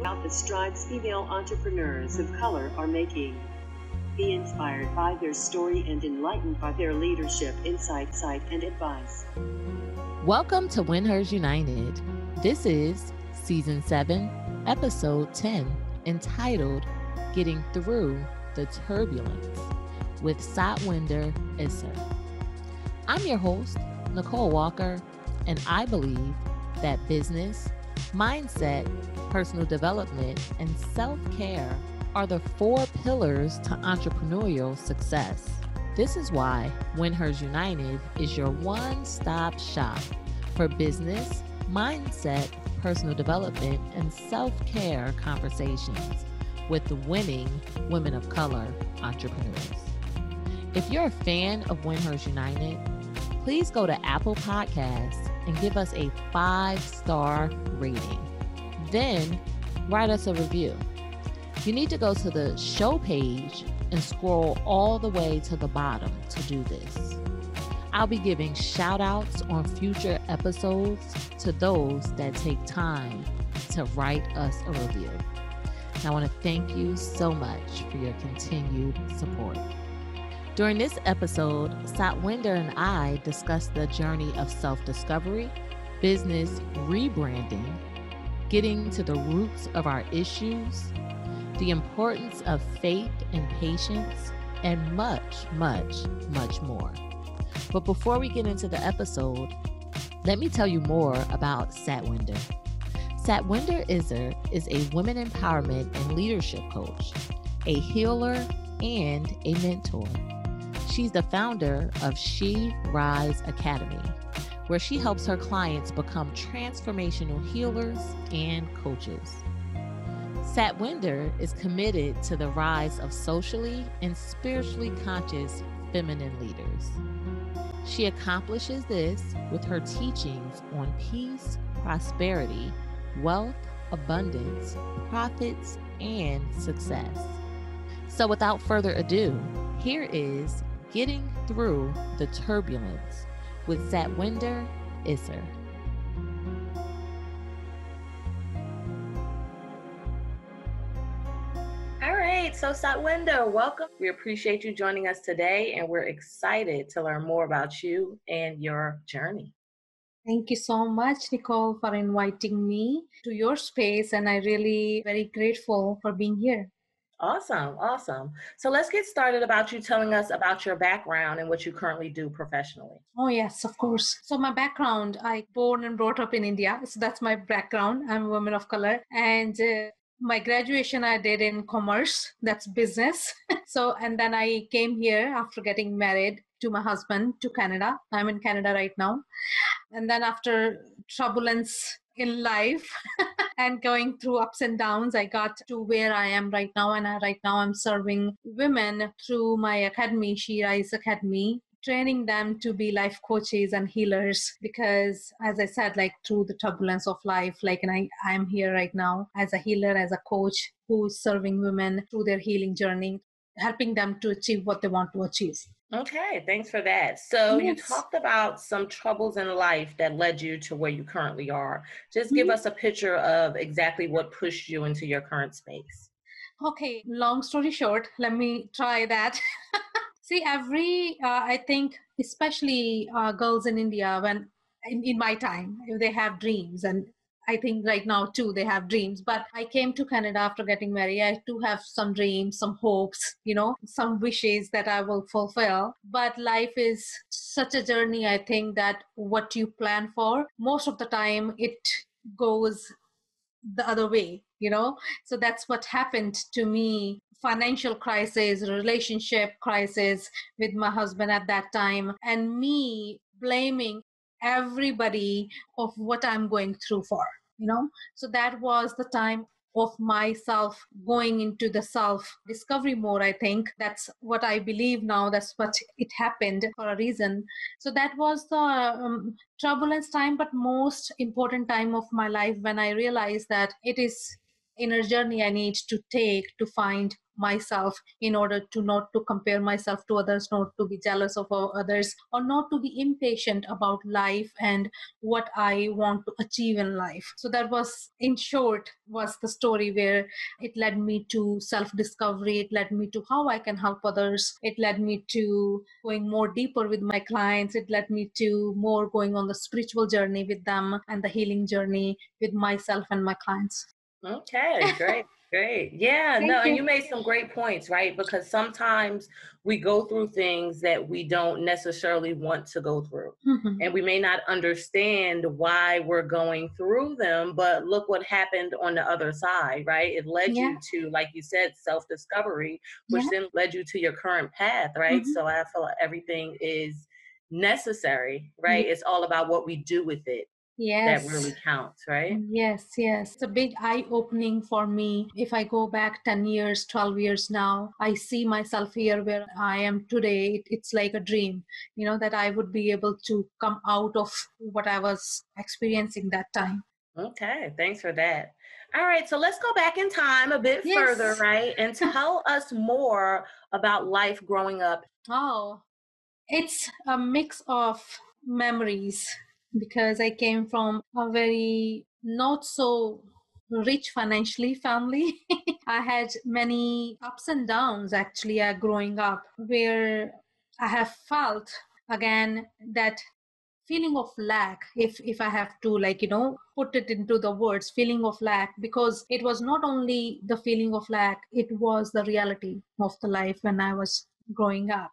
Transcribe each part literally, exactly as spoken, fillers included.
about the strides female entrepreneurs of color are making. Be inspired by their story and enlightened by their leadership, insight, sight, and advice. Welcome to WinHers United. This is Season seven, Episode ten, entitled Getting Through the Turbulence with Satwinder Issar. I'm your host, Nicole Walker, and I believe that business, mindset, personal development, and self-care are the four pillars to entrepreneurial success. This is why WinHers United is your one-stop shop for business, mindset, personal development, and self-care conversations with the winning women of color entrepreneurs. If you're a fan of WinHers United, please go to Apple Podcasts and give us a five-star rating. Then write us a review. You need to go to the show page and scroll all the way to the bottom to do this. I'll be giving shout outs on future episodes to those that take time to write us a review. And I want to thank you so much for your continued support. During this episode, Satwinder and I discussed the journey of self-discovery, business rebranding, getting to the roots of our issues, the importance of faith and patience, and much, much, much more. But before we get into the episode, let me tell you more about Satwinder. Satwinder Issar is a women empowerment and leadership coach, a healer, and a mentor. She's the founder of She Rise Academy, where she helps her clients become transformational healers and coaches. Satwinder is committed to the rise of socially and spiritually conscious feminine leaders. She accomplishes this with her teachings on peace, prosperity, wealth, abundance, profits, and success. So without further ado, here is Getting Through the Turbulence with Satwinder Issar. So Satwinder, welcome. We appreciate you joining us today, and we're excited to learn more about you and your journey. Thank you so much, Nicole, for inviting me to your space, and I really very grateful for being here. Awesome, awesome. So let's get started about you telling us about your background and what you currently do professionally. Oh, yes, of course. So my background, I born and brought up in India. So that's my background. I'm a woman of color, and uh, my graduation I did in commerce, that's business. So, and then I came here after getting married to my husband to Canada. I'm in Canada right now. And then after turbulence in life and going through ups and downs, I got to where I am right now. And I, right now I'm serving women through my academy, She Rise Academy, training them to be life coaches and healers, because as I said, like through the turbulence of life, like, and I, I'm here right now as a healer, as a coach who is serving women through their healing journey, helping them to achieve what they want to achieve. Okay, thanks for that. So yes, you talked about some troubles in life that led you to where you currently are. Just give mm-hmm. us a picture of exactly what pushed you into your current space. Okay, long story short, let me try that. See, every, uh, I think, especially uh, girls in India, when in, in my time, they have dreams. And I think right now, too, they have dreams. But I came to Canada after getting married. I do have some dreams, some hopes, you know, some wishes that I will fulfill. But life is such a journey, I think, that what you plan for, most of the time, it goes the other way, you know. So that's what happened to me. Financial crisis, relationship crisis with my husband at that time, and me blaming everybody of what I'm going through for, you know? So that was the time of myself going into the self-discovery mode, I think. That's what I believe now. That's what it happened for a reason. So that was the um, turbulence time, but most important time of my life when I realized that it is inner journey I need to take to find myself, in order to not to compare myself to others, not to be jealous of others, or not to be impatient about life and what I want to achieve in life. So that was, in short, was the story where it led me to self-discovery. It led me to how I can help others. It led me to going more deeper with my clients. It led me to more going on the spiritual journey with them and the healing journey with myself and my clients. Okay, great. Great. Yeah, Thank no, you. And you made some great points, right? Because sometimes we go through things that we don't necessarily want to go through. Mm-hmm. And we may not understand why we're going through them, but look what happened on the other side, right? It led yeah. you to, like you said, self-discovery, which yeah. then led you to your current path, right? Mm-hmm. So I feel like everything is necessary, right? Mm-hmm. It's all about what we do with it. Yes. That really counts, right? Yes, yes. It's a big eye-opening for me. If I go back ten years, twelve years now, I see myself here where I am today. It, it's like a dream, you know, that I would be able to come out of what I was experiencing that time. Okay, thanks for that. All right, so let's go back in time a bit yes. further, right? And tell us more about life growing up. Oh, it's a mix of memories, because I came from a very not so rich financially family. I had many ups and downs actually uh, growing up, where I have felt again that feeling of lack, if if I have to, like, you know, put it into the words, feeling of lack, because it was not only the feeling of lack, it was the reality of the life when I was growing up.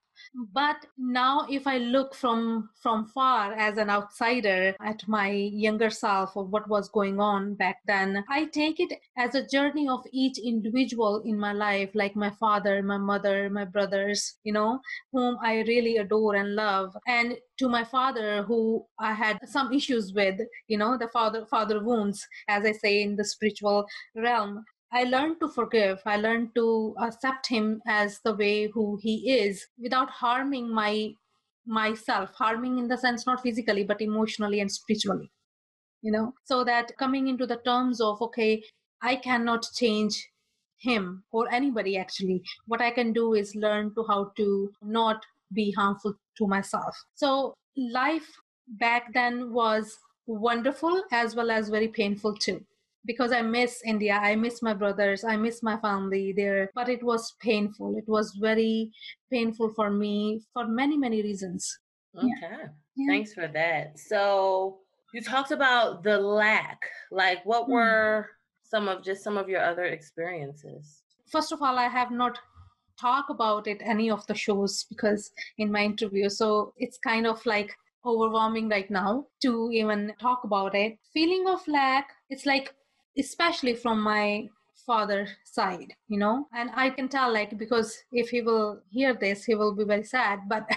But now if I look from from far as an outsider at my younger self or what was going on back then, I take it as a journey of each individual in my life, like my father, my mother, my brothers, you know, whom I really adore and love. And to my father, who I had some issues with, you know, the father, father wounds, as I say in the spiritual realm. I learned to forgive. I learned to accept him as the way who he is, without harming my myself, harming in the sense not physically, but emotionally and spiritually, you know, so that coming into the terms of, okay, I cannot change him or anybody actually. What I can do is learn to how to not be harmful to myself. So life back then was wonderful as well as very painful too. Because I miss India, I miss my brothers, I miss my family there. But it was painful. It was very painful for me for many, many reasons. Okay. Yeah. Thanks for that. So you talked about the lack. Like, what were mm. some of just some of your other experiences? First of all, I have not talked about it any of the shows because in my interview. So it's kind of like overwhelming right now to even talk about it. Feeling of lack, it's like, especially from my father's side, you know, and I can tell, like, because if he will hear this, he will be very sad. But,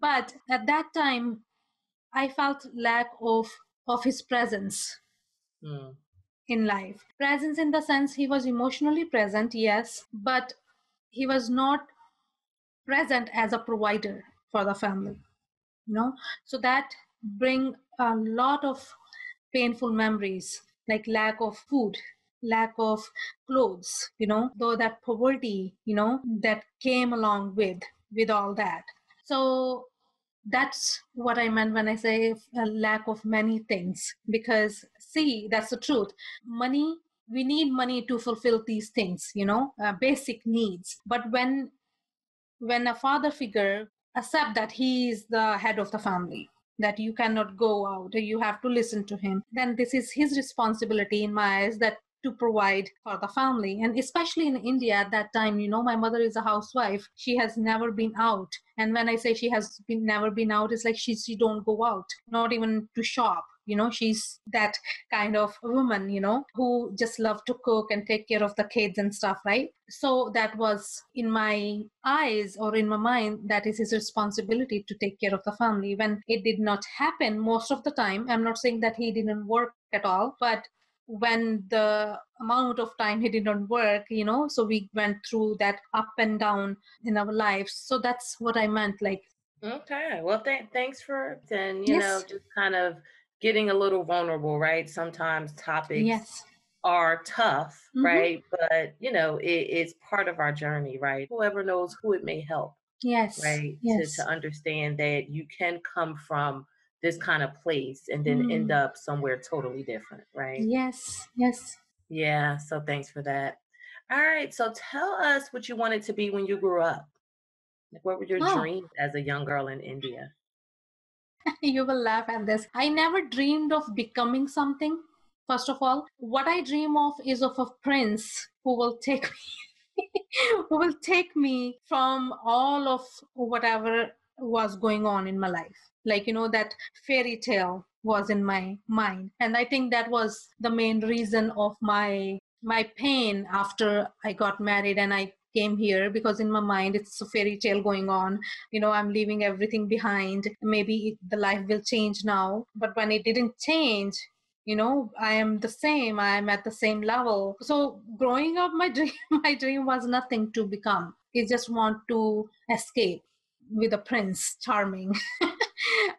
but at that time, I felt lack of, of his presence mm. in life. Presence in the sense he was emotionally present, yes, but he was not present as a provider for the family, you know, so that bring a lot of painful memories, like lack of food, lack of clothes, you know, though that poverty, you know, that came along with, with all that. So that's what I meant when I say a lack of many things, because see, that's the truth. Money, we need money to fulfill these things, you know, uh, basic needs. But when, when a father figure accepts that he is the head of the family, that you cannot go out, you have to listen to him, then this is his responsibility in my eyes, that to provide for the family. And especially in India at that time, you know, my mother is a housewife. She has never been out. And when I say she has been never been out, it's like she, she don't go out, not even to shop. You know, she's that kind of woman, you know, who just love to cook and take care of the kids and stuff, right? So that was in my eyes or in my mind, that is his responsibility to take care of the family. When it did not happen most of the time, I'm not saying that he didn't work at all, but when the amount of time he didn't work, you know, so we went through that up and down in our lives. So that's what I meant, like. Okay, well, th- thanks for, then, you yes. know, just kind of getting a little vulnerable, right? Sometimes topics yes. are tough, mm-hmm. right? But, you know, it, it's part of our journey, right? Whoever knows who it may help. Yes. Right. Yes. To, to understand that you can come from this kind of place and then mm. end up somewhere totally different, right? Yes. Yes. Yeah. So thanks for that. All right. So tell us what you wanted to be when you grew up. Like, what were your oh. dreams as a young girl in India? You will laugh at this. I never dreamed of becoming something. First of all, what I dream of is of a prince who will take me, who will take me from all of whatever was going on in my life. Like, you know, that fairy tale was in my mind. And I think that was the main reason of my my pain after I got married and I came here, because in my mind it's a fairy tale going on, you know, I'm leaving everything behind, maybe the life will change now. But when it didn't change, you know, I am the same, I am at the same level. So growing up, my dream my dream was nothing to become. I just want to escape with a prince charming.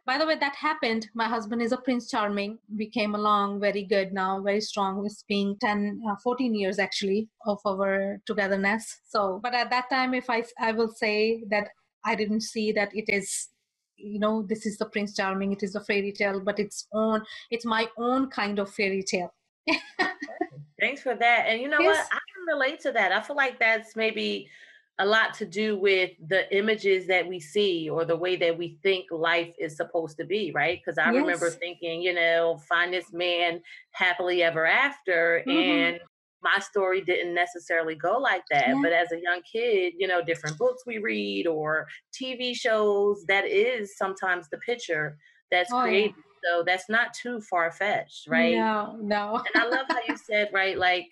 By the way, that happened. My husband is a prince charming. We came along very good now, very strong. It's been ten, fourteen years actually of our togetherness. So, but at that time, if I, I will say that I didn't see that it is, you know, this is the prince charming. It is a fairy tale, but it's own. It's my own kind of fairy tale. Thanks for that. And you know yes. what? I can relate to that. I feel like that's maybe a lot to do with the images that we see or the way that we think life is supposed to be, right? Because I yes. remember thinking, you know, find this man happily ever after. Mm-hmm. And my story didn't necessarily go like that. Yeah. But as a young kid, you know, different books we read or T V shows, that is sometimes the picture that's oh, created. Yeah. So that's not too far-fetched, right? No, no. And I love how you said, right, like,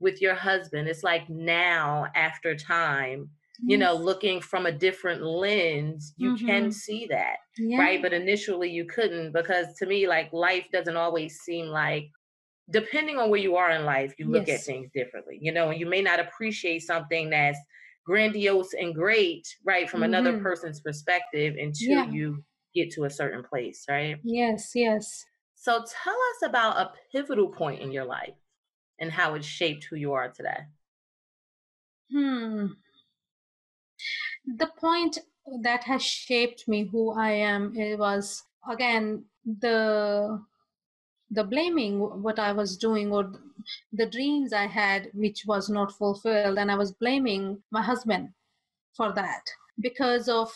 with your husband, it's like now after time, you yes. know, looking from a different lens, you mm-hmm. can see that, yeah. right? But initially you couldn't, because to me, like, life doesn't always seem like, depending on where you are in life, you look yes. at things differently, you know, and you may not appreciate something that's grandiose and great, right? From mm-hmm. another person's perspective until yeah. you get to a certain place, right? Yes, yes. So tell us about a pivotal point in your life and how it shaped who you are today. Hmm. The point that has shaped me who I am, it was, again, the the blaming what I was doing or the dreams I had, which was not fulfilled. And I was blaming my husband for that because of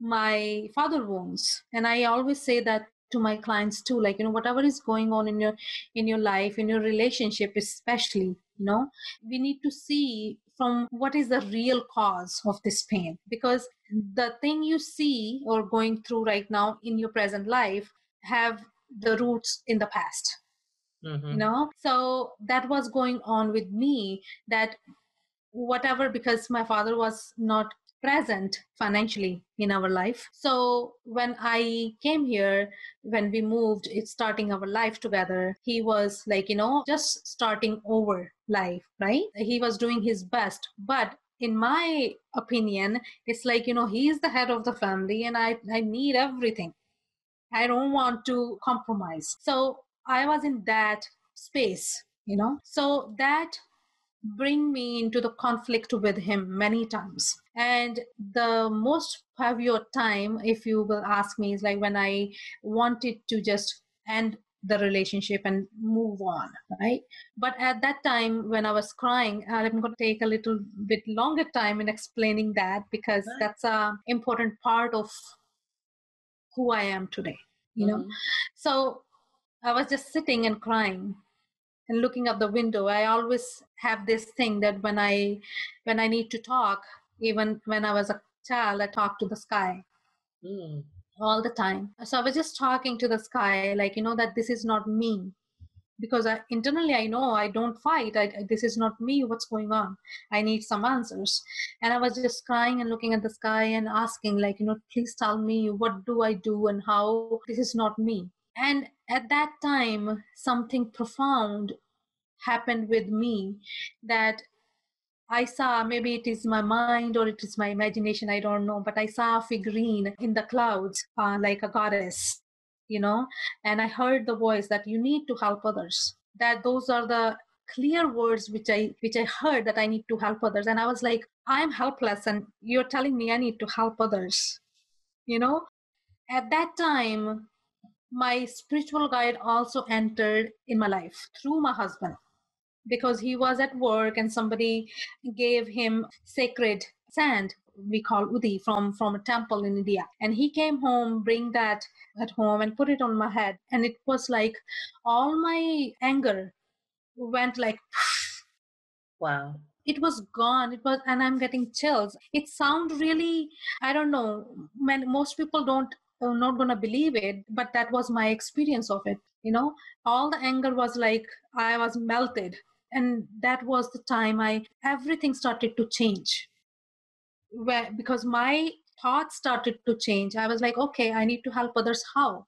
my father wounds. And I always say that to my clients too, like, you know, whatever is going on in your in your life, in your relationship especially, you know, we need to see from what is the real cause of this pain, because the thing you see or going through right now in your present life have the roots in the past. Mm-hmm. You know, so that was going on with me, that whatever, because my father was not present financially in our life. So when I came here, when we moved, it's starting our life together, he was like, you know, just starting over life, right? He was doing his best. But in my opinion, it's like, you know, he is the head of the family and I, I need everything. I don't want to compromise. So I was in that space, you know, so that bring me into the conflict with him many times. And the most pivotal time, if you will ask me, is like when I wanted to just end the relationship and move on, right? But at that time when I was crying, I'm going to take a little bit longer time in explaining that, because right. that's an important part of who I am today, you mm-hmm. know? So I was just sitting and crying and looking out the window. I always have this thing that when I when I need to talk, even when I was a child, I talked to the sky mm. all the time. So I was just talking to the sky, like, you know, that this is not me. Because I, internally, I know I don't fight. I, this is not me. What's going on? I need some answers. And I was just crying and looking at the sky and asking, like, you know, please tell me, what do I do and how? This is not me. And at that time, something profound happened with me that I saw, maybe it is my mind or it is my imagination, I don't know, but I saw a figurine in the clouds, uh, like a goddess, you know, and I heard the voice that you need to help others. that those are the clear words which I which I heard that I need to help others. And I was like, I'm helpless and you're telling me I need to help others. You know, at that time, my spiritual guide also entered in my life through my husband, because he was at work and somebody gave him sacred sand, we call Udi, from, from a temple in India. And he came home, bring that at home and put it on my head. And it was like all my anger went like, wow. It was gone. It was, and I'm getting chills. It sounds really, I don't know, man, most people don't, are not going to believe it, but that was my experience of it. You know, all the anger was like, I was melted. And that was the time I, everything started to change. Where, because my thoughts started to change. I was like, okay, I need to help others. How?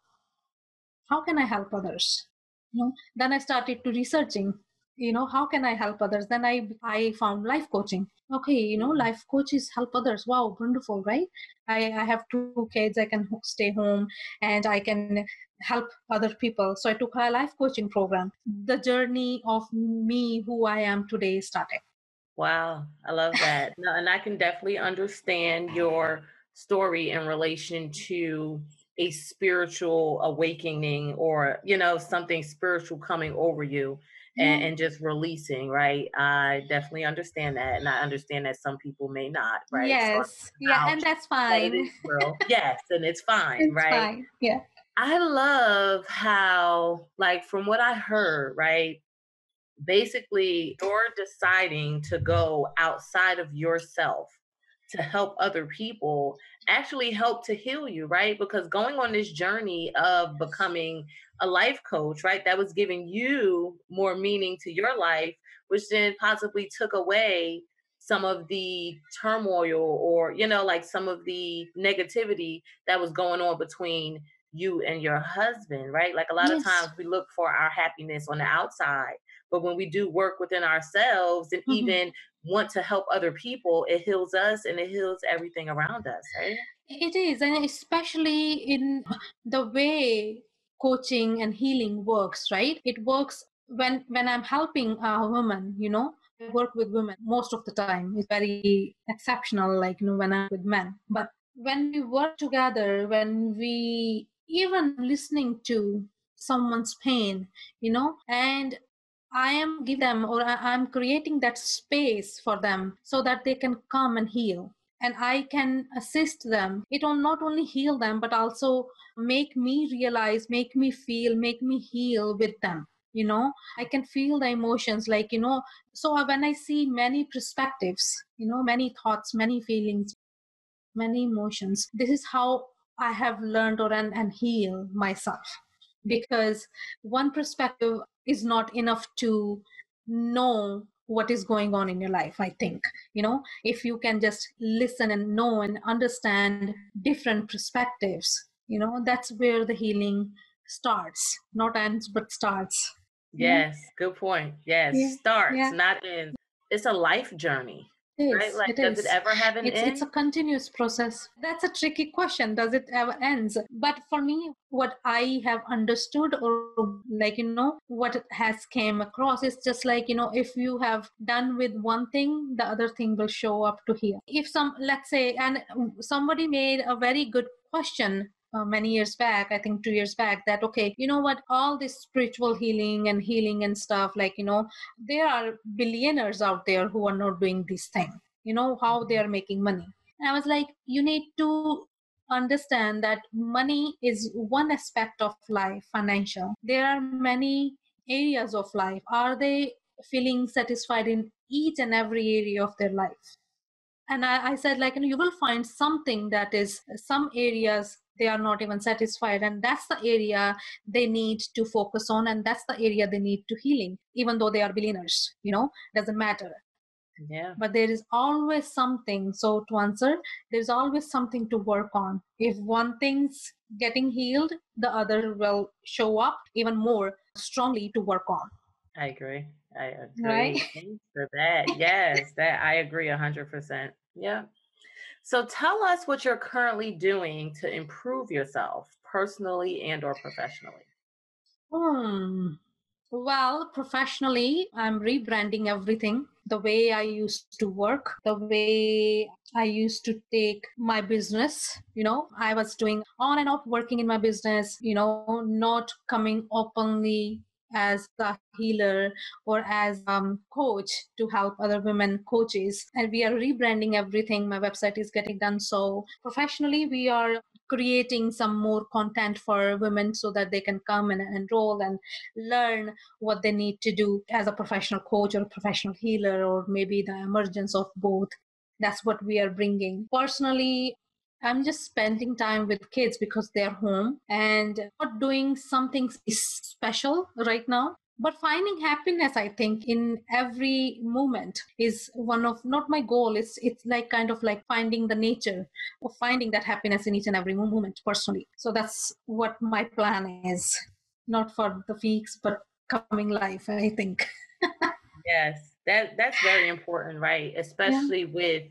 How can I help others? You know, then I started to researching, you know, how can I help others? Then I, I found life coaching. Okay, you know, life coaches help others. Wow, wonderful, right? I, I have two kids. I can stay home and I can help other people. So I took a life coaching program. The journey of me, who I am today, started. Wow, I love that. No, and I can definitely understand your story in relation to a spiritual awakening or, you know, something spiritual coming over you and, and just releasing, right? I definitely understand that. And I understand that some people may not, right? Yes. So, yeah, and that's fine. Yes, and it's fine, it's right? Fine. Yeah. I love how, like, from what I heard, right? Basically, you're deciding to go outside of yourself to help other people actually help to heal you, right? Because going on this journey of becoming a life coach, right, that was giving you more meaning to your life, which then possibly took away some of the turmoil or, you know, like some of the negativity that was going on between you and your husband, right? Like a lot yes. of times we look for our happiness on the outside. But when we do work within ourselves and mm-hmm. even want to help other people, it heals us and it heals everything around us, right? It is. And especially in the way coaching and healing works, right? It works when, when I'm helping a woman, you know, I work with women most of the time. It's very exceptional, like, you know, when I'm with men. But when we work together, when we even listening to someone's pain, you know, and I am give them or I'm creating that space for them so that they can come and heal and I can assist them. It will not only heal them, but also make me realize, make me feel, make me heal with them. You know, I can feel the emotions like, you know, so when I see many perspectives, you know, many thoughts, many feelings, many emotions, this is how I have learned or and, and heal myself. Because one perspective is not enough to know what is going on in your life, I think. You know, if you can just listen and know and understand different perspectives, you know, that's where the healing starts. Not ends, but starts. Yes, good point. Yes, yeah. Starts, yeah. Not ends. It's a life journey. It right? Like, it does is. It ever have an it's, end? It's a continuous process. That's a tricky question. Does it ever end? But for me, what I have understood or like, you know, what has came across is just like, you know, if you have done with one thing, the other thing will show up to here. If some, let's say, and somebody made a very good question uh, many years back, I think two years back, that, okay, you know what, all this spiritual healing and healing and stuff, like, you know, there are billionaires out there who are not doing this thing, you know, how they are making money. And I was like, you need to understand that money is one aspect of life, financial. There are many areas of life. Are they feeling satisfied in each and every area of their life? And I, I said, like, you know, you will find something that is some areas they are not even satisfied. And that's the area they need to focus on. And that's the area they need to healing, even though they are billionaires, you know, doesn't matter. Yeah. But there is always something. So to answer, there's always something to work on. If one thing's getting healed, the other will show up even more strongly to work on. I agree. I agree. Right? Thanks for that. Yes, that I agree one hundred percent. Yeah. So tell us what you're currently doing to improve yourself personally and or professionally. Hmm. Well, professionally, I'm rebranding everything. The way I used to work, the way I used to take my business, you know, I was doing on and off working in my business, you know, not coming openly as a healer or as a um, coach to help other women coaches. And we are rebranding everything. My website is getting done. So professionally, we are creating some more content for women so that they can come and enroll and learn what they need to do as a professional coach or a professional healer, or maybe the emergence of both. That's what we are bringing. Personally, I'm just spending time with kids because they're home and not doing something special right now. But finding happiness, I think, in every moment is one of, not my goal, it's it's like kind of like finding the nature or finding that happiness in each and every moment personally. So that's what my plan is, not for the weeks, but coming life, I think. Yes, that that's very important, right? Especially yeah. with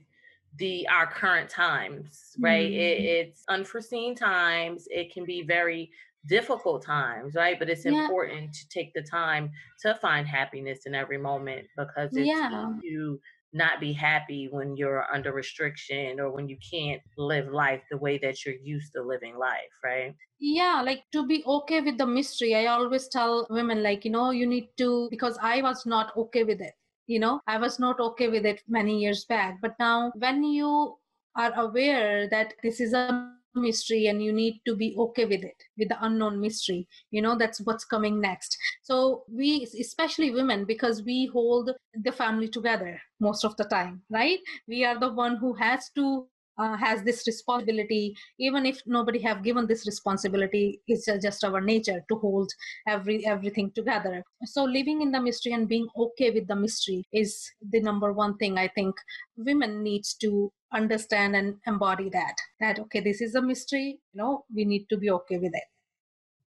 the our current times, right? Mm-hmm. it, it's unforeseen times. It can be very difficult times, right? But it's yeah. important to take the time to find happiness in every moment, because it's yeah. you not be happy when you're under restriction or when you can't live life the way that you're used to living life, right? Yeah, like to be okay with the mystery. I always tell women, like, you know, you need to, because I was not okay with it. You know, I was not okay with it many years back. But now when you are aware that this is a mystery and you need to be okay with it, with the unknown mystery, you know, that's what's coming next. So we, especially women, because we hold the family together most of the time, right? We are the one who has to uh, has this responsibility, even if nobody have given this responsibility. It's just our nature to hold every everything together. So living in the mystery and being okay with the mystery is the number one thing I think women needs to understand and embody, that that okay, this is a mystery, you know, we need to be okay with it.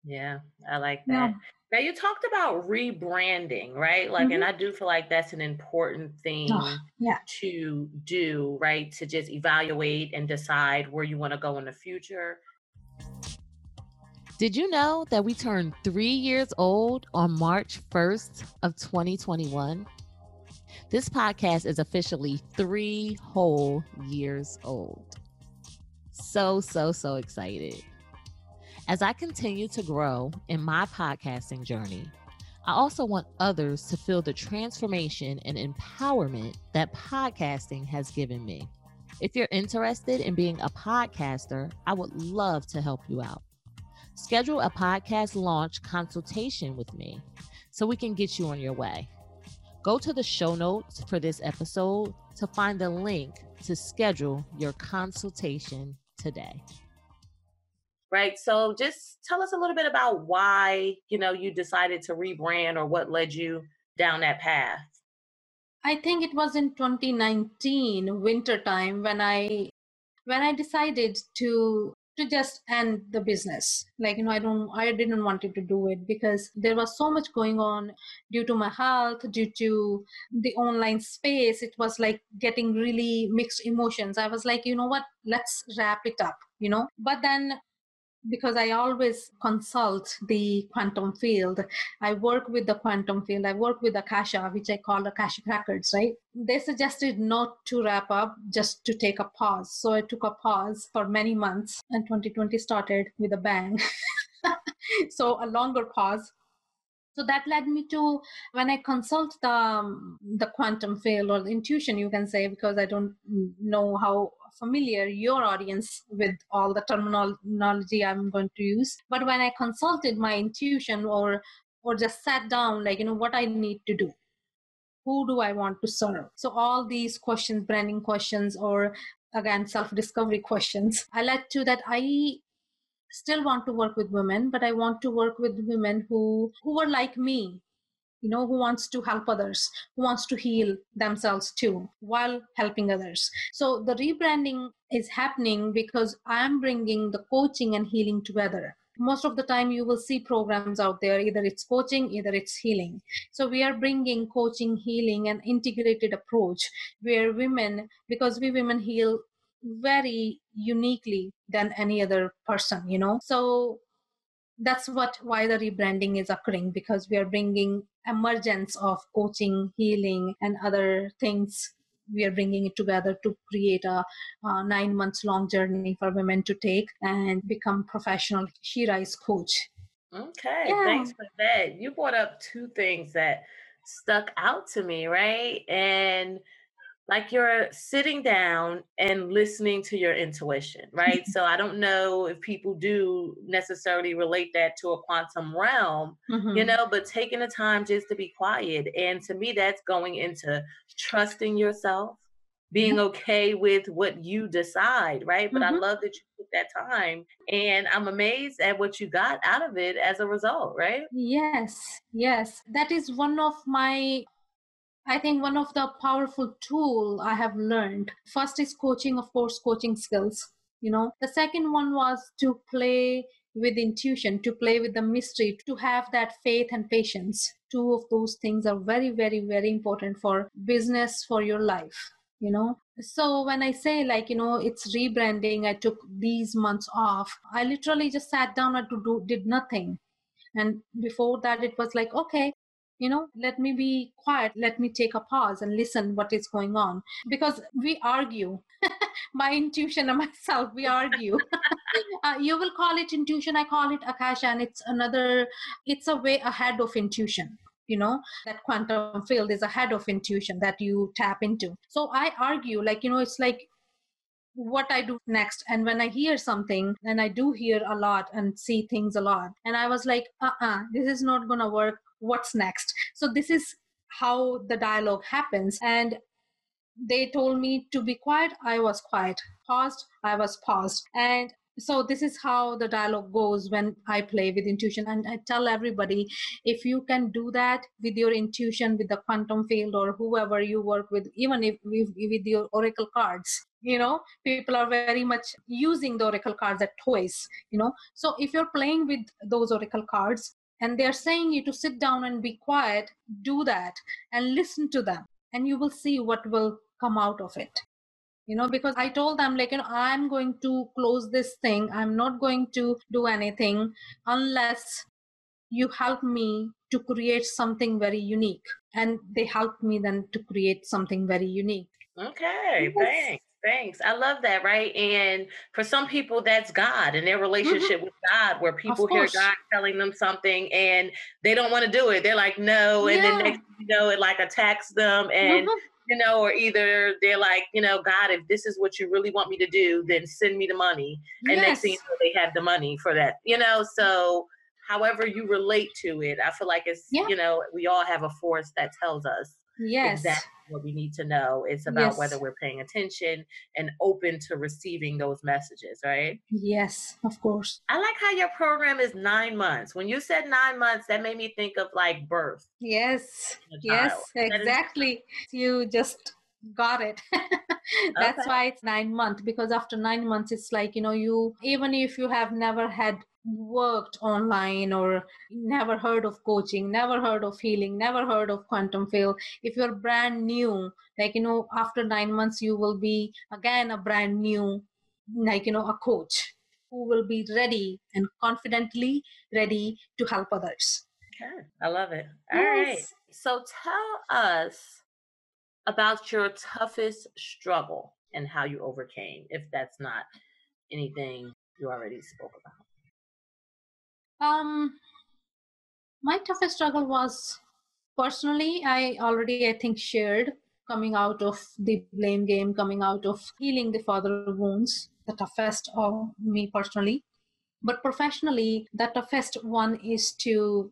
Yeah, I like that. Yeah. Now you talked about rebranding, right? Like, mm-hmm. and I do feel like that's an important thing oh, yeah. to do, right? To just evaluate and decide where you want to go in the future. Did you know that we turned three years old on March first of twenty twenty-one? This podcast is officially three whole years old. So, so, so excited. As I continue to grow in my podcasting journey, I also want others to feel the transformation and empowerment that podcasting has given me. If you're interested in being a podcaster, I would love to help you out. Schedule a podcast launch consultation with me so we can get you on your way. Go to the show notes for this episode to find the link to schedule your consultation today. Right. So just tell us a little bit about why, you know, you decided to rebrand, or what led you down that path. I think it was in twenty nineteen wintertime when I when I decided to to just end the business. Like, you know, I don't, I didn't want it to do it because there was so much going on due to my health, due to the online space. It was like getting really mixed emotions. I was like, you know what, let's wrap it up, you know, but then because I always consult the quantum field, I work with the quantum field, I work with Akasha, which I call Akashic Records, right? They suggested not to wrap up, just to take a pause. So I took a pause for many months, and twenty twenty started with a bang. So a longer pause. So that led me to, when I consult the, um, the quantum field, or the intuition, you can say, because I don't know how familiar your audience with all the terminology I'm going to use. But when I consulted my intuition, or or just sat down, like, you know, what I need to do, who do I want to serve? So all these questions, branding questions, or again, self-discovery questions, I led to that I still want to work with women, but I want to work with women who, who are like me, you know, who wants to help others, who wants to heal themselves too, while helping others. So the rebranding is happening because I'm bringing the coaching and healing together. Most of the time you will see programs out there, either it's coaching, either it's healing. So we are bringing coaching, healing, and integrated approach where women, because we women heal very uniquely than any other person, you know. So that's what why the rebranding is occurring, because we are bringing emergence of coaching, healing, and other things. We are bringing it together to create a uh, nine months long journey for women to take and become professional She Rise coach. Okay, yeah. Thanks for that. You brought up two things that stuck out to me, right? And like you're sitting down and listening to your intuition, right? So I don't know if people do necessarily relate that to a quantum realm, mm-hmm. you know, but taking the time just to be quiet. And to me, that's going into trusting yourself, being okay with what you decide, right? But mm-hmm. I love that you took that time, and I'm amazed at what you got out of it as a result, right? Yes, yes. That is one of my... I think one of the powerful tools I have learned. First is coaching, of course, coaching skills, you know. The second one was to play with intuition, to play with the mystery, to have that faith and patience. Two of those things are very, very, very important for business, for your life, you know. So when I say like, you know, it's rebranding, I took these months off. I literally just sat down and do, did nothing. And before that, it was like, okay, you know, let me be quiet. Let me take a pause and listen what is going on. Because we argue, my intuition and myself, we argue. uh, you will call it intuition. I call it Akasha. And it's another, it's a way ahead of intuition. You know, that quantum field is ahead of intuition that you tap into. So I argue like, you know, it's like what I do next. And when I hear something, and I do hear a lot and see things a lot. And I was like, uh-uh, this is not going to work. What's next? So this is how the dialogue happens. And they told me to be quiet. I was quiet. Paused. I was paused. And so this is how the dialogue goes when I play with intuition. And I tell everybody, if you can do that with your intuition, with the quantum field or whoever you work with, even if with your oracle cards, you know, people are very much using the oracle cards as toys, you know. So if you're playing with those oracle cards, and they're saying you to sit down and be quiet, do that and listen to them. And you will see what will come out of it. You know, because I told them like, you know, I'm going to close this thing. I'm not going to do anything unless you help me to create something very unique. And they helped me then to create something very unique. Okay, yes. Thanks. Thanks. I love that, right? And for some people, that's God and their relationship mm-hmm. with God, where people hear God telling them something and they don't want to do it. They're like, no. And yeah. then next, you know, it like attacks them and, mm-hmm. you know, or either they're like, you know, God, if this is what you really want me to do, then send me the money. And yes. next thing you know, they have the money for that, you know, so however you relate to it, I feel like it's, yeah. you know, we all have a force that tells us. Yes. Exactly what we need to know. It's about yes. whether we're paying attention and open to receiving those messages, right? Yes, of course. I like how your program is nine months. When you said nine months, that made me think of like birth. Yes, yes, exactly. Is- you just got it. That's okay. Why it's nine months, because after nine months, it's like, you know, you, even if you have never had worked online or never heard of coaching, never heard of healing, never heard of quantum field, if you're brand new, like, you know, after nine months, you will be again a brand new, like, you know, a coach who will be ready and confidently ready to help others. Okay. I love it. All yes. right. So tell us about your toughest struggle and how you overcame, if that's not anything you already spoke about. Um, my toughest struggle was personally, I already, I think, shared coming out of the blame game, coming out of healing the father wounds, the toughest of me personally, but professionally, the toughest one is to,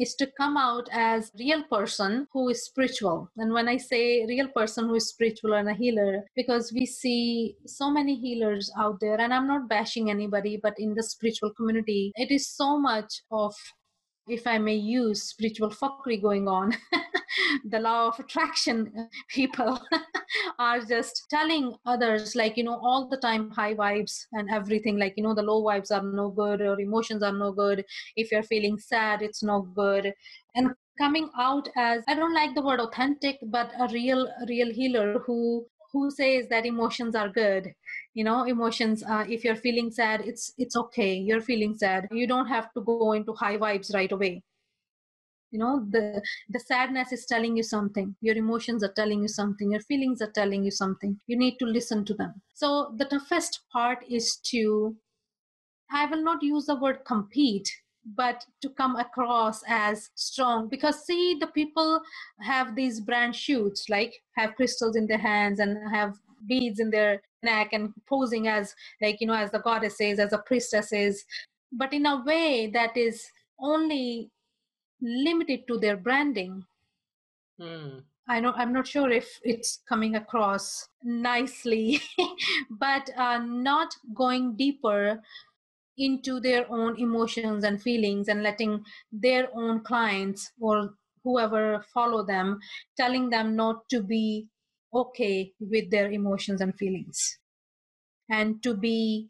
is to come out as real person who is spiritual. And when I say real person who is spiritual and a healer, because we see so many healers out there, and I'm not bashing anybody, but in the spiritual community, it is so much of, if I may use spiritual fuckery going on, the law of attraction people are just telling others like, you know, all the time high vibes and everything, like, you know, the low vibes are no good or emotions are no good. If you're feeling sad, it's no good. And coming out as, I don't like the word authentic, but a real, real healer who who says that emotions are good? You know, emotions, uh, if you're feeling sad, it's it's okay. You're feeling sad. You don't have to go into high vibes right away. You know, the, the sadness is telling you something. Your emotions are telling you something. Your feelings are telling you something. You need to listen to them. So the toughest part is to, I will not use the word compete, but to come across as strong. Because see, the people have these brand shoots, like have crystals in their hands and have beads in their neck and posing as, like, you know, as the goddesses, as the priestesses, but in a way that is only limited to their branding. Mm. I know, I'm not sure if it's coming across nicely, but uh, not going deeper into their own emotions and feelings and letting their own clients or whoever follow them, telling them not to be okay with their emotions and feelings and to be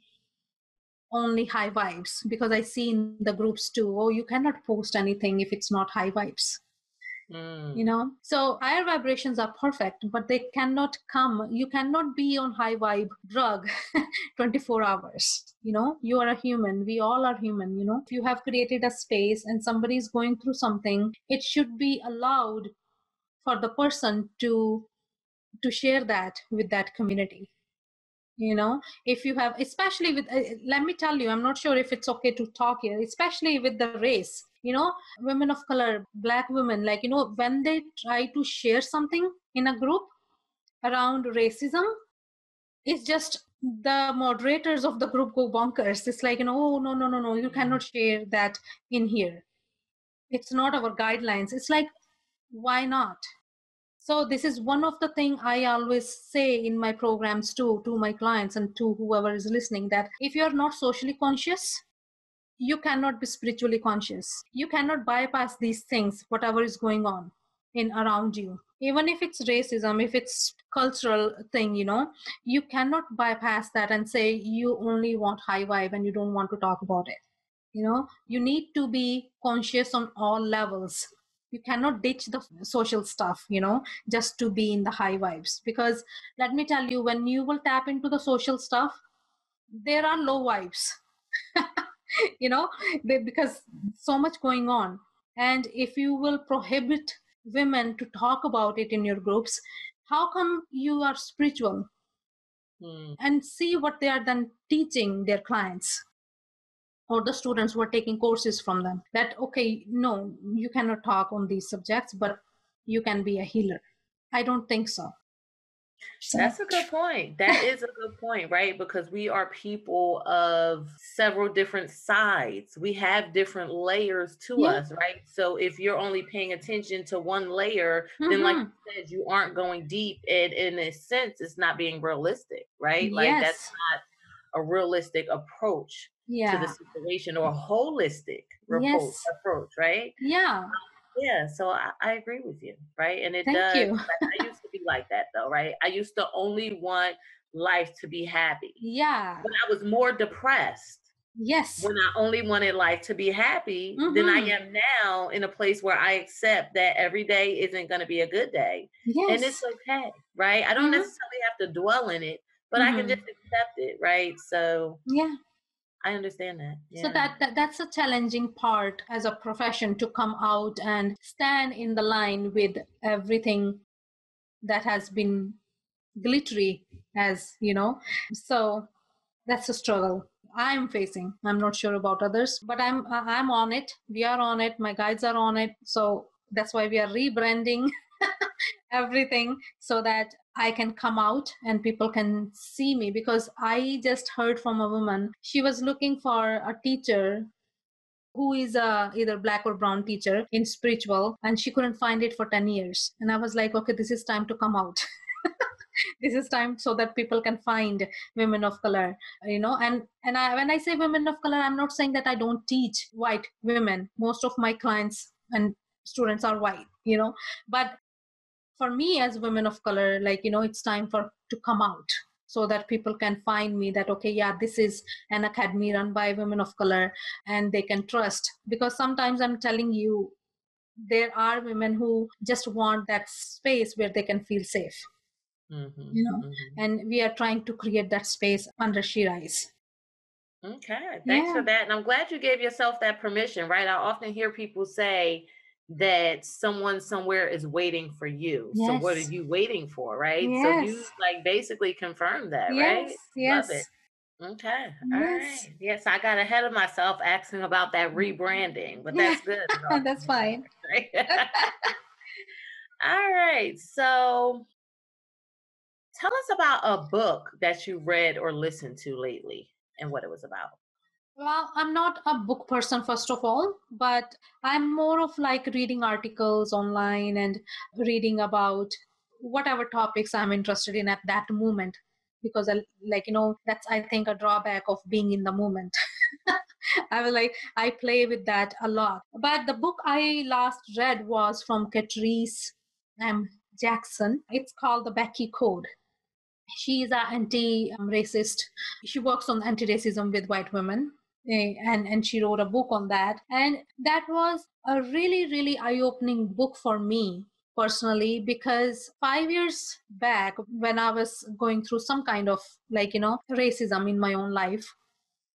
only high vibes. Because I see in the groups too, oh, you cannot post anything if it's not high vibes. Mm. You know, so higher vibrations are perfect, but they cannot come. You cannot be on high vibe drug twenty-four hours. You know, you are a human. We all are human. You know, if you have created a space and somebody is going through something, it should be allowed for the person to to share that with that community. You know, if you have, especially with, uh, let me tell you, I'm not sure if it's okay to talk here, especially with the race, you know, women of color, black women, like, you know, when they try to share something in a group around racism, it's just the moderators of the group go bonkers. It's like, you know, oh, no, no, no, no, you cannot share that in here. It's not our guidelines. It's like, why not? So this is one of the things I always say in my programs too, to my clients and to whoever is listening, that if you're not socially conscious, you cannot be spiritually conscious. You cannot bypass these things, whatever is going on in around you. Even if it's racism, if it's cultural thing, you know, you cannot bypass that and say you only want high vibe and you don't want to talk about it. You know, you need to be conscious on all levels. You cannot ditch the social stuff, you know, just to be in the high vibes. Because let me tell you, when you will tap into the social stuff, there are low vibes, you know, they, because so much going on. And if you will prohibit women to talk about it in your groups, how come you are spiritual? Mm. And see what they are then teaching their clients, or the students who are taking courses from them, that, okay, no, you cannot talk on these subjects, but you can be a healer. I don't think so. so. That's a good point. That is a good point, right? Because we are people of several different sides. We have different layers to yeah. us, right? So if you're only paying attention to one layer, mm-hmm. then like you said, you aren't going deep. And in a sense, it's not being realistic, right? Like yes. that's not a realistic approach. Yeah. To the situation, or a holistic report, yes. approach, right? Yeah. Um, yeah. So I, I agree with you, right? And it Thank does. You. Like, I used to be like that, though, right? I used to only want life to be happy. Yeah. But I was more depressed. Yes. When I only wanted life to be happy, mm-hmm. than I am now, in a place where I accept that every day isn't going to be a good day. Yes. And it's okay, right? I don't mm-hmm. necessarily have to dwell in it, but mm-hmm. I can just accept it, right? So yeah. I understand that. Yeah. So that, that that's a challenging part as a profession, to come out and stand in the line with everything that has been glittery, as you know. So that's a struggle I'm facing. I'm not sure about others, but I'm I'm on it. We are on it. My guides are on it. So that's why we are rebranding everything, so that I can come out and people can see me. Because I just heard from a woman, she was looking for a teacher who is a either black or brown teacher in spiritual, and she couldn't find it for ten years. And I was like, okay, this is time to come out. This is time, so that people can find women of color, you know. And and I, when I say women of color, I'm not saying that I don't teach white women. Most of my clients and students are white, you know, but for me as women of color, like, you know, it's time for to come out, so that people can find me, that, okay, yeah, this is an academy run by women of color and they can trust. Because sometimes I'm telling you, there are women who just want that space where they can feel safe. Mm-hmm, you know, mm-hmm. and we are trying to create that space under She Rise. Okay, thanks yeah. for that. And I'm glad you gave yourself that permission, right? I often hear people say that someone somewhere is waiting for you. Yes. So what are you waiting for, right? Yes. So you like basically confirmed that, yes. right? Yes. Love it. Okay. All yes. right. Yes, I got ahead of myself asking about that rebranding, but that's yeah. good. That's fine. Right? All right. So tell us about a book that you read or listened to lately and what it was about. Well, I'm not a book person, first of all, but I'm more of like reading articles online and reading about whatever topics I'm interested in at that moment. Because I, like, you know, that's, I think, a drawback of being in the moment. I was like, I play with that a lot. But the book I last read was from Catrice M. Jackson. It's called The Becky Code. She's an anti-racist. She works on anti-racism with white women. And, and she wrote a book on that. And that was a really, really eye-opening book for me. Personally, because five years back when I was going through some kind of like, you know, racism in my own life,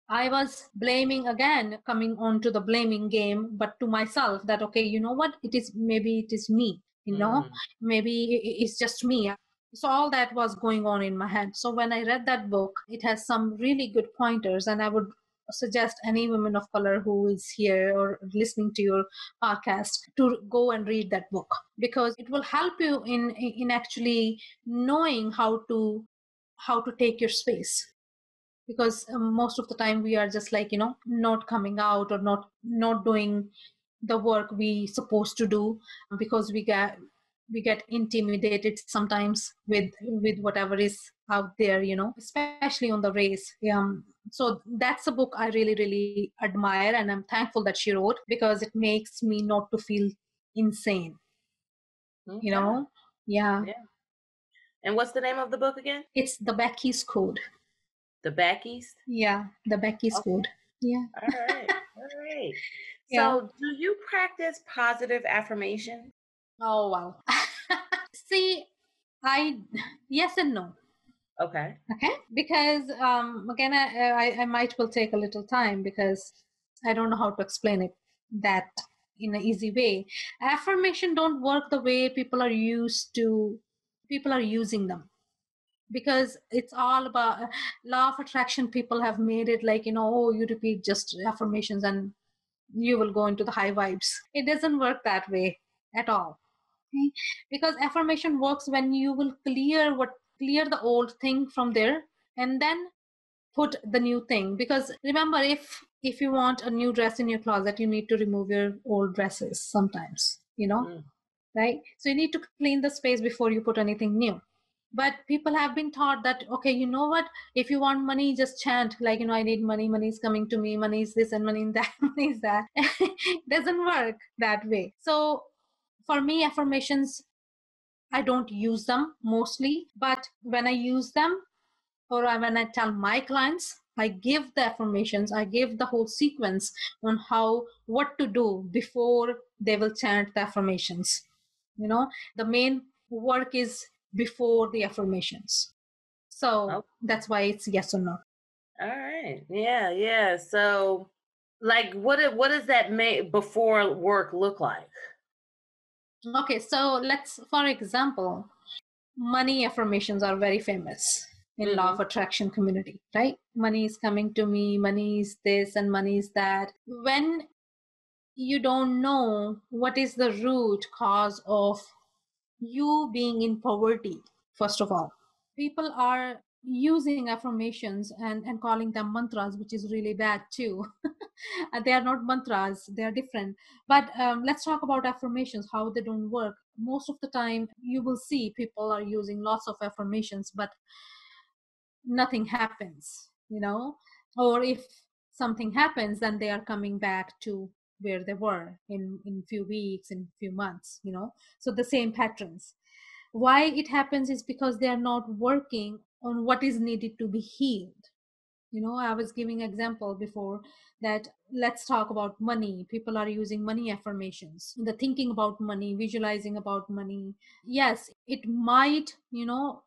I was blaming again, coming on to the blaming game, but to myself that, okay, you know what, it is, maybe it is me, you know, mm. maybe it's just me. So all that was going on in my head. So when I read that book, it has some really good pointers, and I would suggest any woman of color who is here or listening to your podcast to go and read that book, because it will help you in in actually knowing how to how to take your space. Because most of the time we are just like, you know, not coming out or not not doing the work we supposed to do, because we get we get intimidated sometimes with with whatever is out there, you know, especially on the race. Um, so that's a book I really, really admire, and I'm thankful that she wrote, because it makes me not to feel insane, okay. you know? Yeah. yeah. And what's the name of the book again? It's The Becky's Code. The Becky's? Yeah, The Becky's okay. Code. Yeah. All right, all right. yeah. So do you practice positive affirmation? Oh, wow. See, I, yes and no. Okay. Okay. Because, um, again, I, I, I might will take a little time because I don't know how to explain it that in an easy way. Affirmation don't work the way people are used to, people are using them, because it's all about uh, law of attraction. People have made it like, you know, oh, you repeat just affirmations and you will go into the high vibes. It doesn't work that way at all. Okay? Because affirmation works when you will clear what clear the old thing from there and then put the new thing. Because remember, if if you want a new dress in your closet, you need to remove your old dresses sometimes, you know, mm. right? So you need to clean the space before you put anything new. But people have been taught that, okay, you know what, if you want money, just chant like, you know, I need money, money is coming to me, money is this and money is that, money is that. It doesn't work that way. So for me, affirmations, I don't use them mostly, but when I use them or when I tell my clients, I give the affirmations, I give the whole sequence on how, what to do before they will chant the affirmations. You know, the main work is before the affirmations. So okay. that's why it's yes or no. All right. Yeah. Yeah. So like, what, what does that make before work look like? Okay, so let's, for example, money affirmations are very famous in mm-hmm. law of attraction community, right? Money is coming to me, money is this and money is that. When you don't know what is the root cause of you being in poverty, first of all, people are using affirmations and, and calling them mantras, which is really bad too. They are not mantras, they are different. But um, let's talk about affirmations, how they don't work. Most of the time, you will see people are using lots of affirmations, but nothing happens, you know? Or if something happens, then they are coming back to where they were in, in few weeks, in few months, you know? So the same patterns. Why it happens is because they are not working on what is needed to be healed. You know, I was giving example before that, let's talk about money. People are using money affirmations, the thinking about money, visualizing about money. Yes, it might, you know,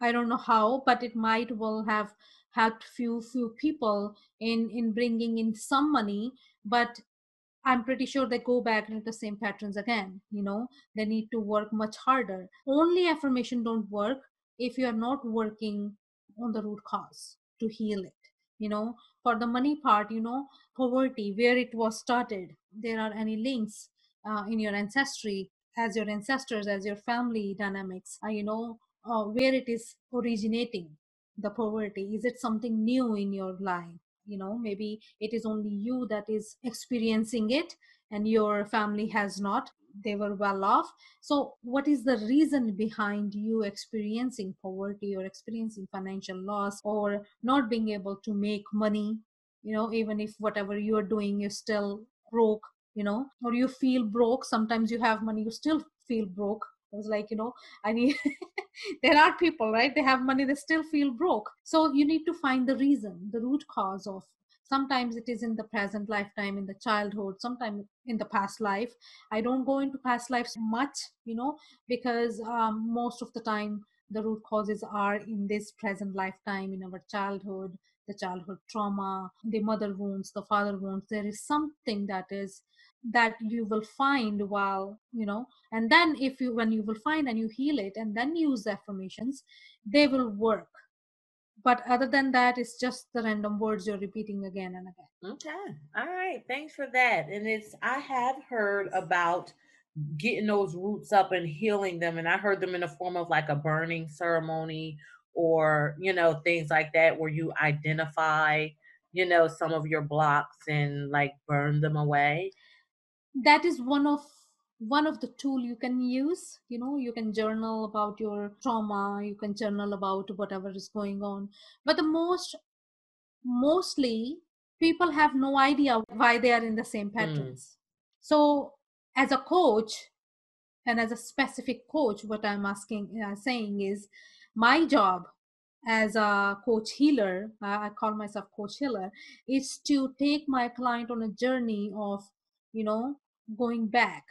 I don't know how, but it might well have helped few few people in in bringing in some money, but I'm pretty sure they go back into the same patterns again. You know, they need to work much harder. Only affirmation don't work if you are not working on the root cause to heal it. You know, for the money part, you know, poverty, where it was started, there are any links uh, in your ancestry, as your ancestors, as your family dynamics, uh, you know, uh, where it is originating, the poverty. Is it something new in your life? You know, maybe it is only you that is experiencing it and your family has not. They were well off. So what is the reason behind you experiencing poverty or experiencing financial loss or not being able to make money? You know, even if whatever you are doing, you're still broke, you know, or you feel broke. Sometimes you have money, you still feel broke. It was like, you know, I mean, there are people, right? They have money, they still feel broke. So you need to find the reason, the root cause of. Sometimes it is in the present lifetime, in the childhood, sometimes in the past life. I don't go into past lives much, you know, because um, most of the time the root causes are in this present lifetime, in our childhood, the childhood trauma, the mother wounds, the father wounds. There is something that is that you will find while, you know, and then if you, when you will find and you heal it and then use the affirmations, they will work. But other than that, it's just the random words you're repeating again and again. Okay. All right. Thanks for that. And it's, I have heard about getting those roots up and healing them. And I heard them in the form of like a burning ceremony or, you know, things like that, where you identify, you know, some of your blocks and like burn them away. That is one of One of the tool you can use. You know, you can journal about your trauma, you can journal about whatever is going on. But the most, mostly people have no idea why they are in the same patterns. Mm. So as a coach and as a specific coach, what I'm asking, uh, saying is my job as a coach healer, uh, I call myself coach healer, is to take my client on a journey of, you know, going back.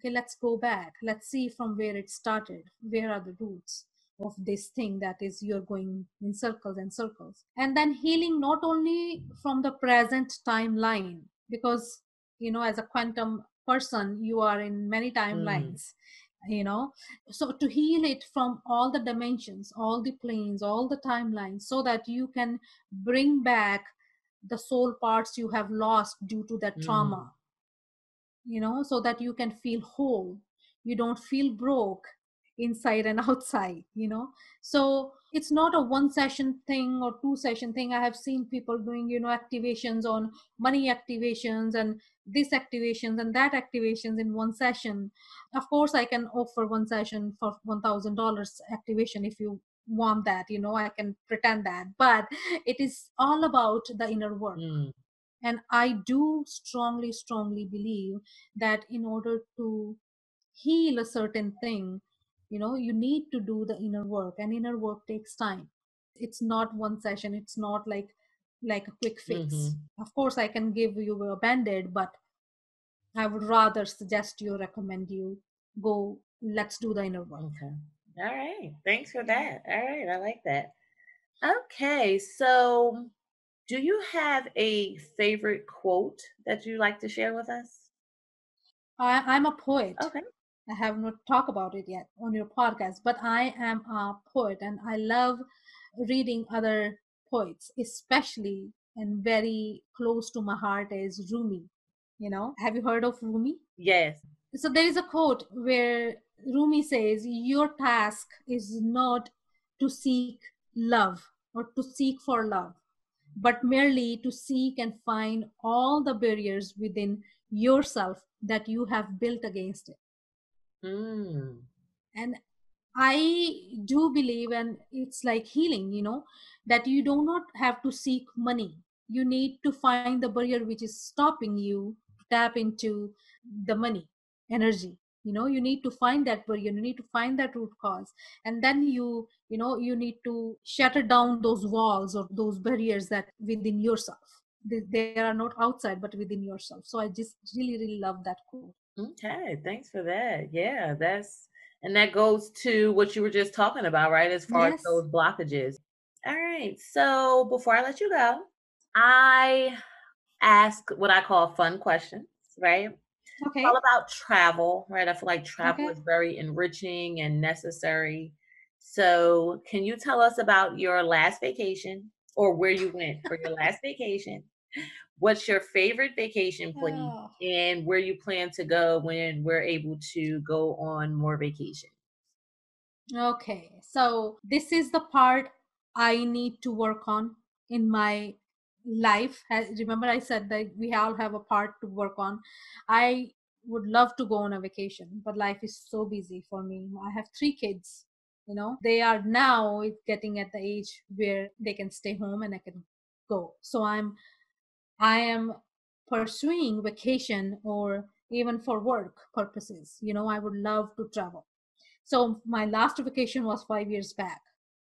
Okay, let's go back. Let's see from where it started. Where are the roots of this thing that is you're going in circles and circles? And then healing not only from the present timeline, because, you know, as a quantum person, you are in many timelines, mm. you know. So to heal it from all the dimensions, all the planes, all the timelines, so that you can bring back the soul parts you have lost due to that mm. trauma. You know, so that you can feel whole. You don't feel broke inside and outside, you know. So it's not a one session thing or two session thing. I have seen people doing, you know, activations on money activations and this activations and that activations in one session. Of course, I can offer one session for one thousand dollars activation if you want that, you know, I can pretend that. But it is all about the inner work. Mm. And I do strongly, strongly believe that in order to heal a certain thing, you know, you need to do the inner work, and inner work takes time. It's not one session. It's not like, like a quick fix. Mm-hmm. Of course, I can give you a band-aid, but I would rather suggest you, recommend you go, let's do the inner work. Okay. All right. Thanks for that. All right. I like that. Okay. So do you have a favorite quote that you like to share with us? I, I'm a poet. Okay. I have not talked about it yet on your podcast, but I am a poet and I love reading other poets, especially, and very close to my heart is Rumi. You know, have you heard of Rumi? Yes. So there is a quote where Rumi says, your task is not to seek love or to seek for love, but merely to seek and find all the barriers within yourself that you have built against it. Mm. And I do believe, and it's like healing, you know, that you do not have to seek money. You need to find the barrier which is stopping you to tap into the money energy. You know, you need to find that barrier, you need to find that root cause. And then you, you know, you need to shatter down those walls or those barriers that within yourself. They, they are not outside, but within yourself. So I just really, really love that quote. Okay. Thanks for that. Yeah, that's, And that goes to what you were just talking about, right? As far yes. as those blockages. All right. So before I let you go, I ask what I call fun questions, right? Okay. It's all about travel, right? I feel like travel okay. is very enriching and necessary. So can you tell us about your last vacation or where you went for your last vacation? What's your favorite vacation place oh. and where you plan to go when we're able to go on more vacation? Okay. So this is the part I need to work on in my life. Remember I said that we all have a part to work on. I would love to go on a vacation, but life is so busy for me. I have three kids, you know, they are now getting at the age where they can stay home and I can go. So I'm, I am pursuing vacation or even for work purposes, you know, I would love to travel. So my last vacation was five years back.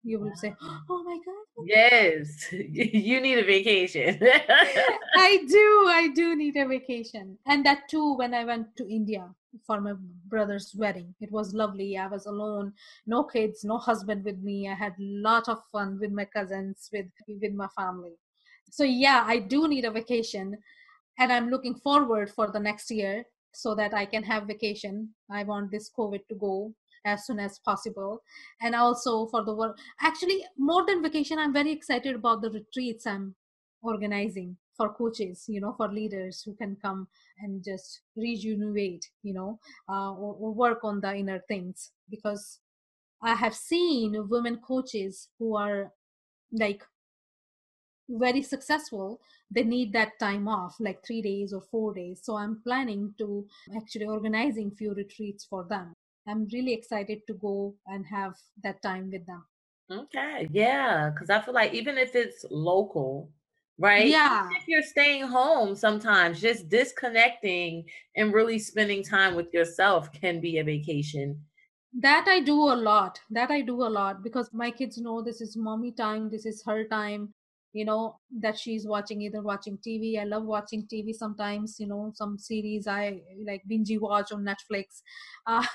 You will say, oh my God. Yes, you need a vacation. I do. I do need a vacation. And that too, when I went to India for my brother's wedding, it was lovely. I was alone, no kids, no husband with me. I had a lot of fun with my cousins, with, with my family. So yeah, I do need a vacation and I'm looking forward for the next year so that I can have vacation. I want this COVID to go as soon as possible. And also for the work, actually more than vacation, I'm very excited about the retreats I'm organizing for coaches, you know, for leaders who can come and just rejuvenate, you know, uh, or, or work on the inner things, because I have seen women coaches who are like very successful. They need that time off, like three days or four days. So I'm planning to actually organizing few retreats for them. I'm really excited to go and have that time with them. Okay. Yeah. Cause I feel like even if it's local, right? Yeah. Even if you're staying home sometimes, just disconnecting and really spending time with yourself can be a vacation. That I do a lot. That I do a lot because my kids know this is mommy time. This is her time, you know, that she's watching, either watching T V. I love watching T V sometimes, you know, some series I like binge watch on Netflix uh,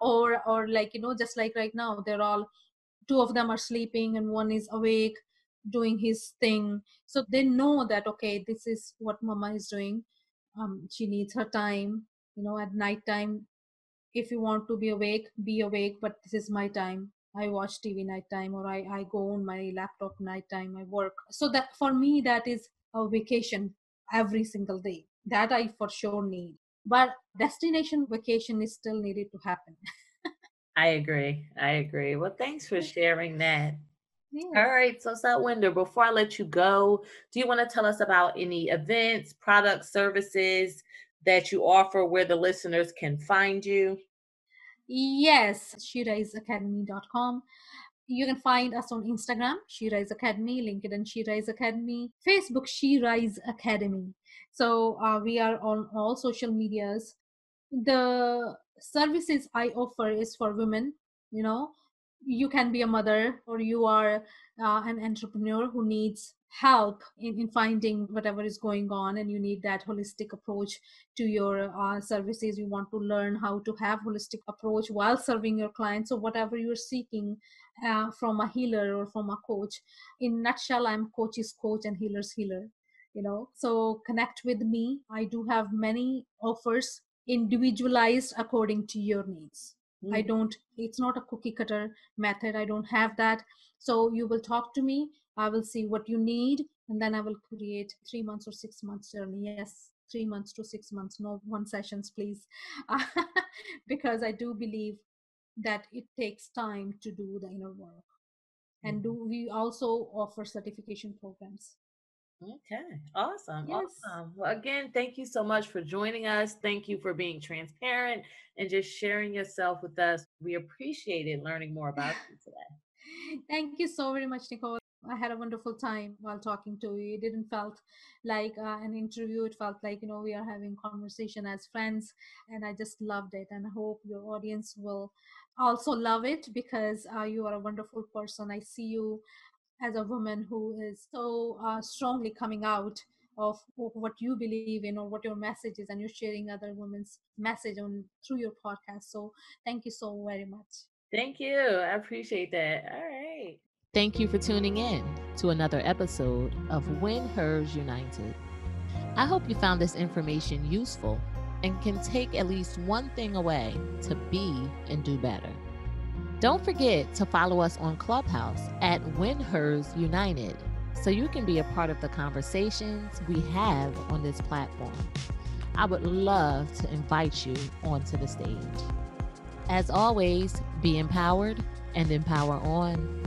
or, or like, you know, just like right now, they're all, two of them are sleeping and one is awake doing his thing. So they know that, okay, this is what mama is doing. Um, she needs her time, you know, at nighttime. If you want to be awake, be awake, but this is my time. I watch T V nighttime, or I, I go on my laptop nighttime, I work. So that for me, that is a vacation every single day that I for sure need. But destination vacation is still needed to happen. I agree. I agree. Well, thanks for sharing that. Yes. All right. So Satwinder, before I let you go, do you want to tell us about any events, products, services that you offer where the listeners can find you? Yes, she rise academy dot com. You can find us on Instagram, She Rise Academy, LinkedIn, She Rise Academy, Facebook, She Rise Academy. So uh, we are on all social medias. The services I offer is for women. You know, you can be a mother or you are uh, an entrepreneur who needs help in, in finding whatever is going on, and you need that holistic approach to your uh, services. You want to learn how to have holistic approach while serving your clients. So whatever you're seeking uh, from a healer or from a coach, in nutshell, I'm coach's coach and healer's healer, you know, so connect with me. I do have many offers individualized according to your needs. Mm-hmm. I don't, it's not a cookie cutter method. I don't have that. So you will talk to me. I will see what you need, and then I will create three months or six months journey. Yes, three months to six months. No one sessions, please. Uh, because I do believe that it takes time to do the inner work. And do we also offer certification programs. Okay, awesome. Yes. Awesome. Well, again, thank you so much for joining us. Thank you for being transparent and just sharing yourself with us. We appreciated learning more about you today. Thank you so very much, Nicole. I had a wonderful time while talking to you. It didn't felt like uh, an interview. It felt like, you know, we are having conversation as friends, and I just loved it. And I hope your audience will also love it, because uh, you are a wonderful person. I see you as a woman who is so uh, strongly coming out of what you believe in or what your message is, and you're sharing other women's message on through your podcast. So thank you so very much. Thank you. I appreciate that. All right. Thank you for tuning in to another episode of WinHers United. I hope you found this information useful and can take at least one thing away to be and do better. Don't forget to follow us on Clubhouse at WinHers United so you can be a part of the conversations we have on this platform. I would love to invite you onto the stage. As always, be empowered and empower on.